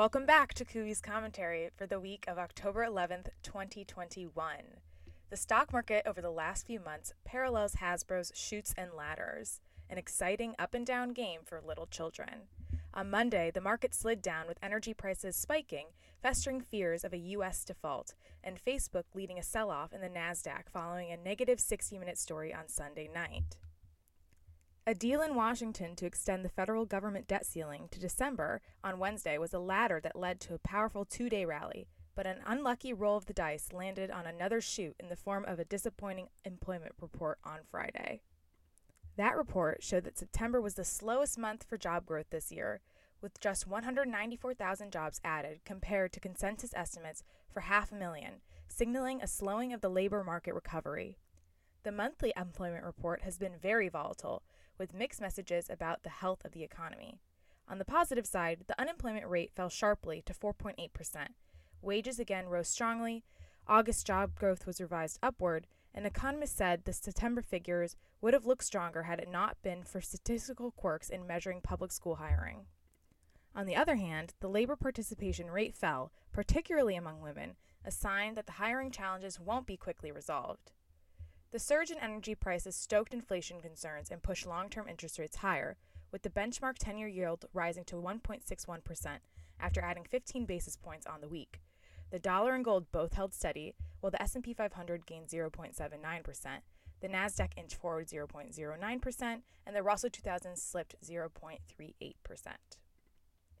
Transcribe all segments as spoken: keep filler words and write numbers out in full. Welcome back to Cooey's Commentary for the week of October eleventh, twenty twenty-one. The stock market over the last few months parallels Hasbro's Chutes and Ladders, an exciting up and down game for little children. On Monday, the market slid down with energy prices spiking, festering fears of a U S default, and Facebook leading a sell-off in the NASDAQ following a negative sixty-minute story on Sunday night. A deal in Washington to extend the federal government debt ceiling to December on Wednesday was a ladder that led to a powerful two-day rally, but an unlucky roll of the dice landed on another shoot in the form of a disappointing employment report on Friday. That report showed that September was the slowest month for job growth this year, with just one hundred ninety-four thousand jobs added compared to consensus estimates for half a million, signaling a slowing of the labor market recovery. The monthly employment report has been very volatile, with mixed messages about the health of the economy. On the positive side, the unemployment rate fell sharply to four point eight percent. Wages again rose strongly, August job growth was revised upward, and economists said the September figures would have looked stronger had it not been for statistical quirks in measuring public school hiring. On the other hand, the labor participation rate fell, particularly among women, a sign that the hiring challenges won't be quickly resolved. The surge in energy prices stoked inflation concerns and pushed long-term interest rates higher, with the benchmark ten-year yield rising to one point six one percent after adding fifteen basis points on the week. The dollar and gold both held steady, while the S and P five hundred gained zero point seven nine percent, the NASDAQ inched forward zero point zero nine percent, and the Russell two thousand slipped zero point three eight percent.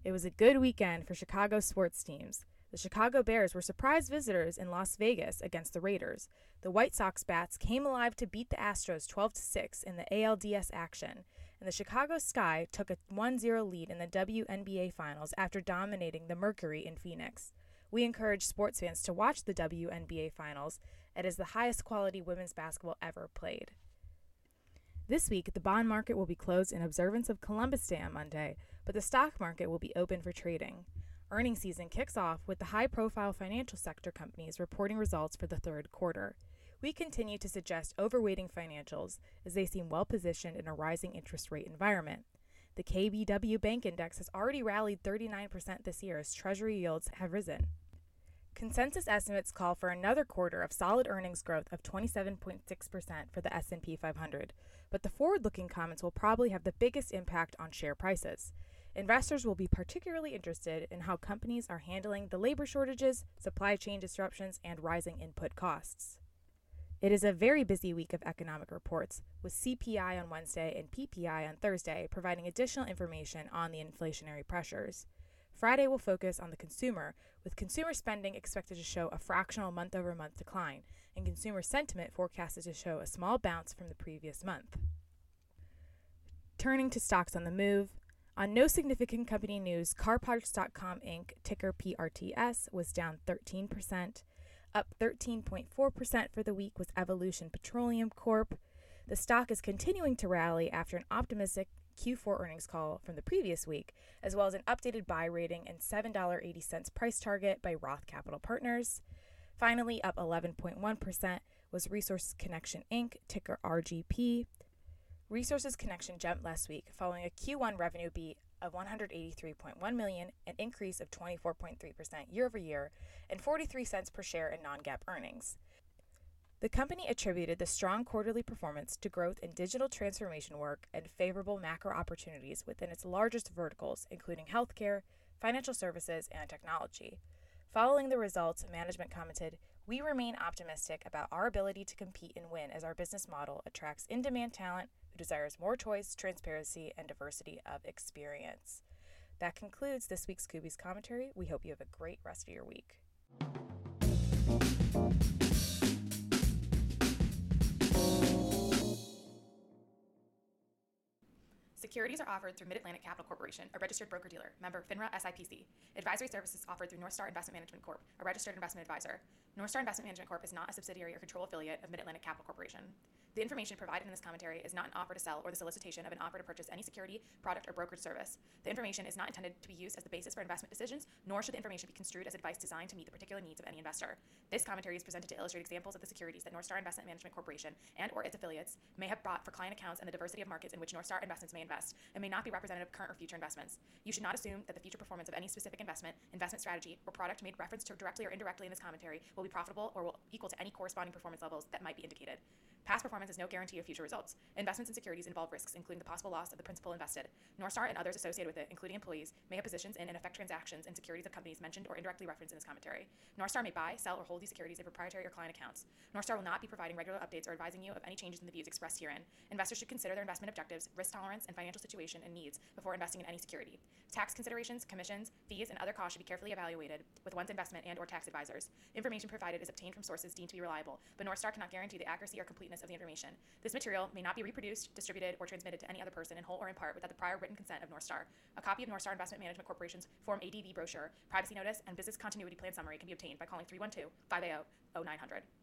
It was a good weekend for Chicago sports teams. The Chicago Bears were surprise visitors in Las Vegas against the Raiders. The White Sox bats came alive to beat the Astros twelve to six in the A L D S action, and the Chicago Sky took a one zero lead in the W N B A Finals after dominating the Mercury in Phoenix. We encourage sports fans to watch the W N B A Finals. It is the highest quality women's basketball ever played. This week, the bond market will be closed in observance of Columbus Day on Monday, but the stock market will be open for trading. Earnings season kicks off with the high-profile financial sector companies reporting results for the third quarter. We continue to suggest overweighting financials as they seem well-positioned in a rising interest rate environment. The K B W Bank Index has already rallied thirty-nine percent this year as Treasury yields have risen. Consensus estimates call for another quarter of solid earnings growth of twenty-seven point six percent for the S and P five hundred, but the forward-looking comments will probably have the biggest impact on share prices. Investors will be particularly interested in how companies are handling the labor shortages, supply chain disruptions, and rising input costs. It is a very busy week of economic reports, with C P I on Wednesday and P P I on Thursday providing additional information on the inflationary pressures. Friday will focus on the consumer, with consumer spending expected to show a fractional month-over-month decline, and consumer sentiment forecasted to show a small bounce from the previous month. Turning to stocks on the move, on no significant company news, CarParts dot com Incorporated, ticker P R T S, was down thirteen percent. Up thirteen point four percent for the week was Evolution Petroleum Corporation. The stock is continuing to rally after an optimistic Q four earnings call from the previous week, as well as an updated buy rating and seven dollars and eighty cents price target by Roth Capital Partners. Finally, up eleven point one percent was Resources Connection Incorporated, ticker R G P. Resources Connection jumped last week following a Q one revenue beat of one hundred eighty-three point one million dollars, an increase of twenty-four point three percent year-over-year, and forty-three cents per share in non-GAAP earnings. The company attributed the strong quarterly performance to growth in digital transformation work and favorable macro opportunities within its largest verticals, including healthcare, financial services, and technology. Following the results, management commented, "We remain optimistic about our ability to compete and win as our business model attracts in-demand talent who desires more choice, transparency, and diversity of experience." That concludes this week's Cooey's Commentary. We hope you have a great rest of your week. Securities are offered through Mid-Atlantic Capital Corporation, a registered broker-dealer, member FINRA S I P C. Advisory services offered through Northstar Investment Management Corporation, a registered investment advisor. Northstar Investment Management Corporation is not a subsidiary or control affiliate of Mid-Atlantic Capital Corporation. The information provided in this commentary is not an offer to sell or the solicitation of an offer to purchase any security, product, or brokerage service. The information is not intended to be used as the basis for investment decisions, nor should the information be construed as advice designed to meet the particular needs of any investor. This commentary is presented to illustrate examples of the securities that Northstar Investment Management Corporation and or its affiliates may have bought for client accounts and the diversity of markets in which Northstar Investments may invest and may not be representative of current or future investments. You should not assume that the future performance of any specific investment, investment strategy, or product made reference to directly or indirectly in this commentary will be profitable or will equal to any corresponding performance levels that might be indicated. Past performance is no guarantee of future results. Investments in securities involve risks, including the possible loss of the principal invested. Northstar and others associated with it, including employees, may have positions in and affect transactions in securities of companies mentioned or indirectly referenced in this commentary. Northstar may buy, sell, or hold these securities in proprietary or client accounts. Northstar will not be providing regular updates or advising you of any changes in the views expressed herein. Investors should consider their investment objectives, risk tolerance, and financial situation and needs before investing in any security. Tax considerations, commissions, fees, and other costs should be carefully evaluated with one's investment and or tax advisors. Information provided is obtained from sources deemed to be reliable, but Northstar cannot guarantee the accuracy or completeness of the information. This material may not be reproduced, distributed, or transmitted to any other person in whole or in part without the prior written consent of Northstar. A copy of Northstar Investment Management Corporation's Form A D V brochure, privacy notice, and business continuity plan summary can be obtained by calling three one two, five eight zero, zero nine zero zero.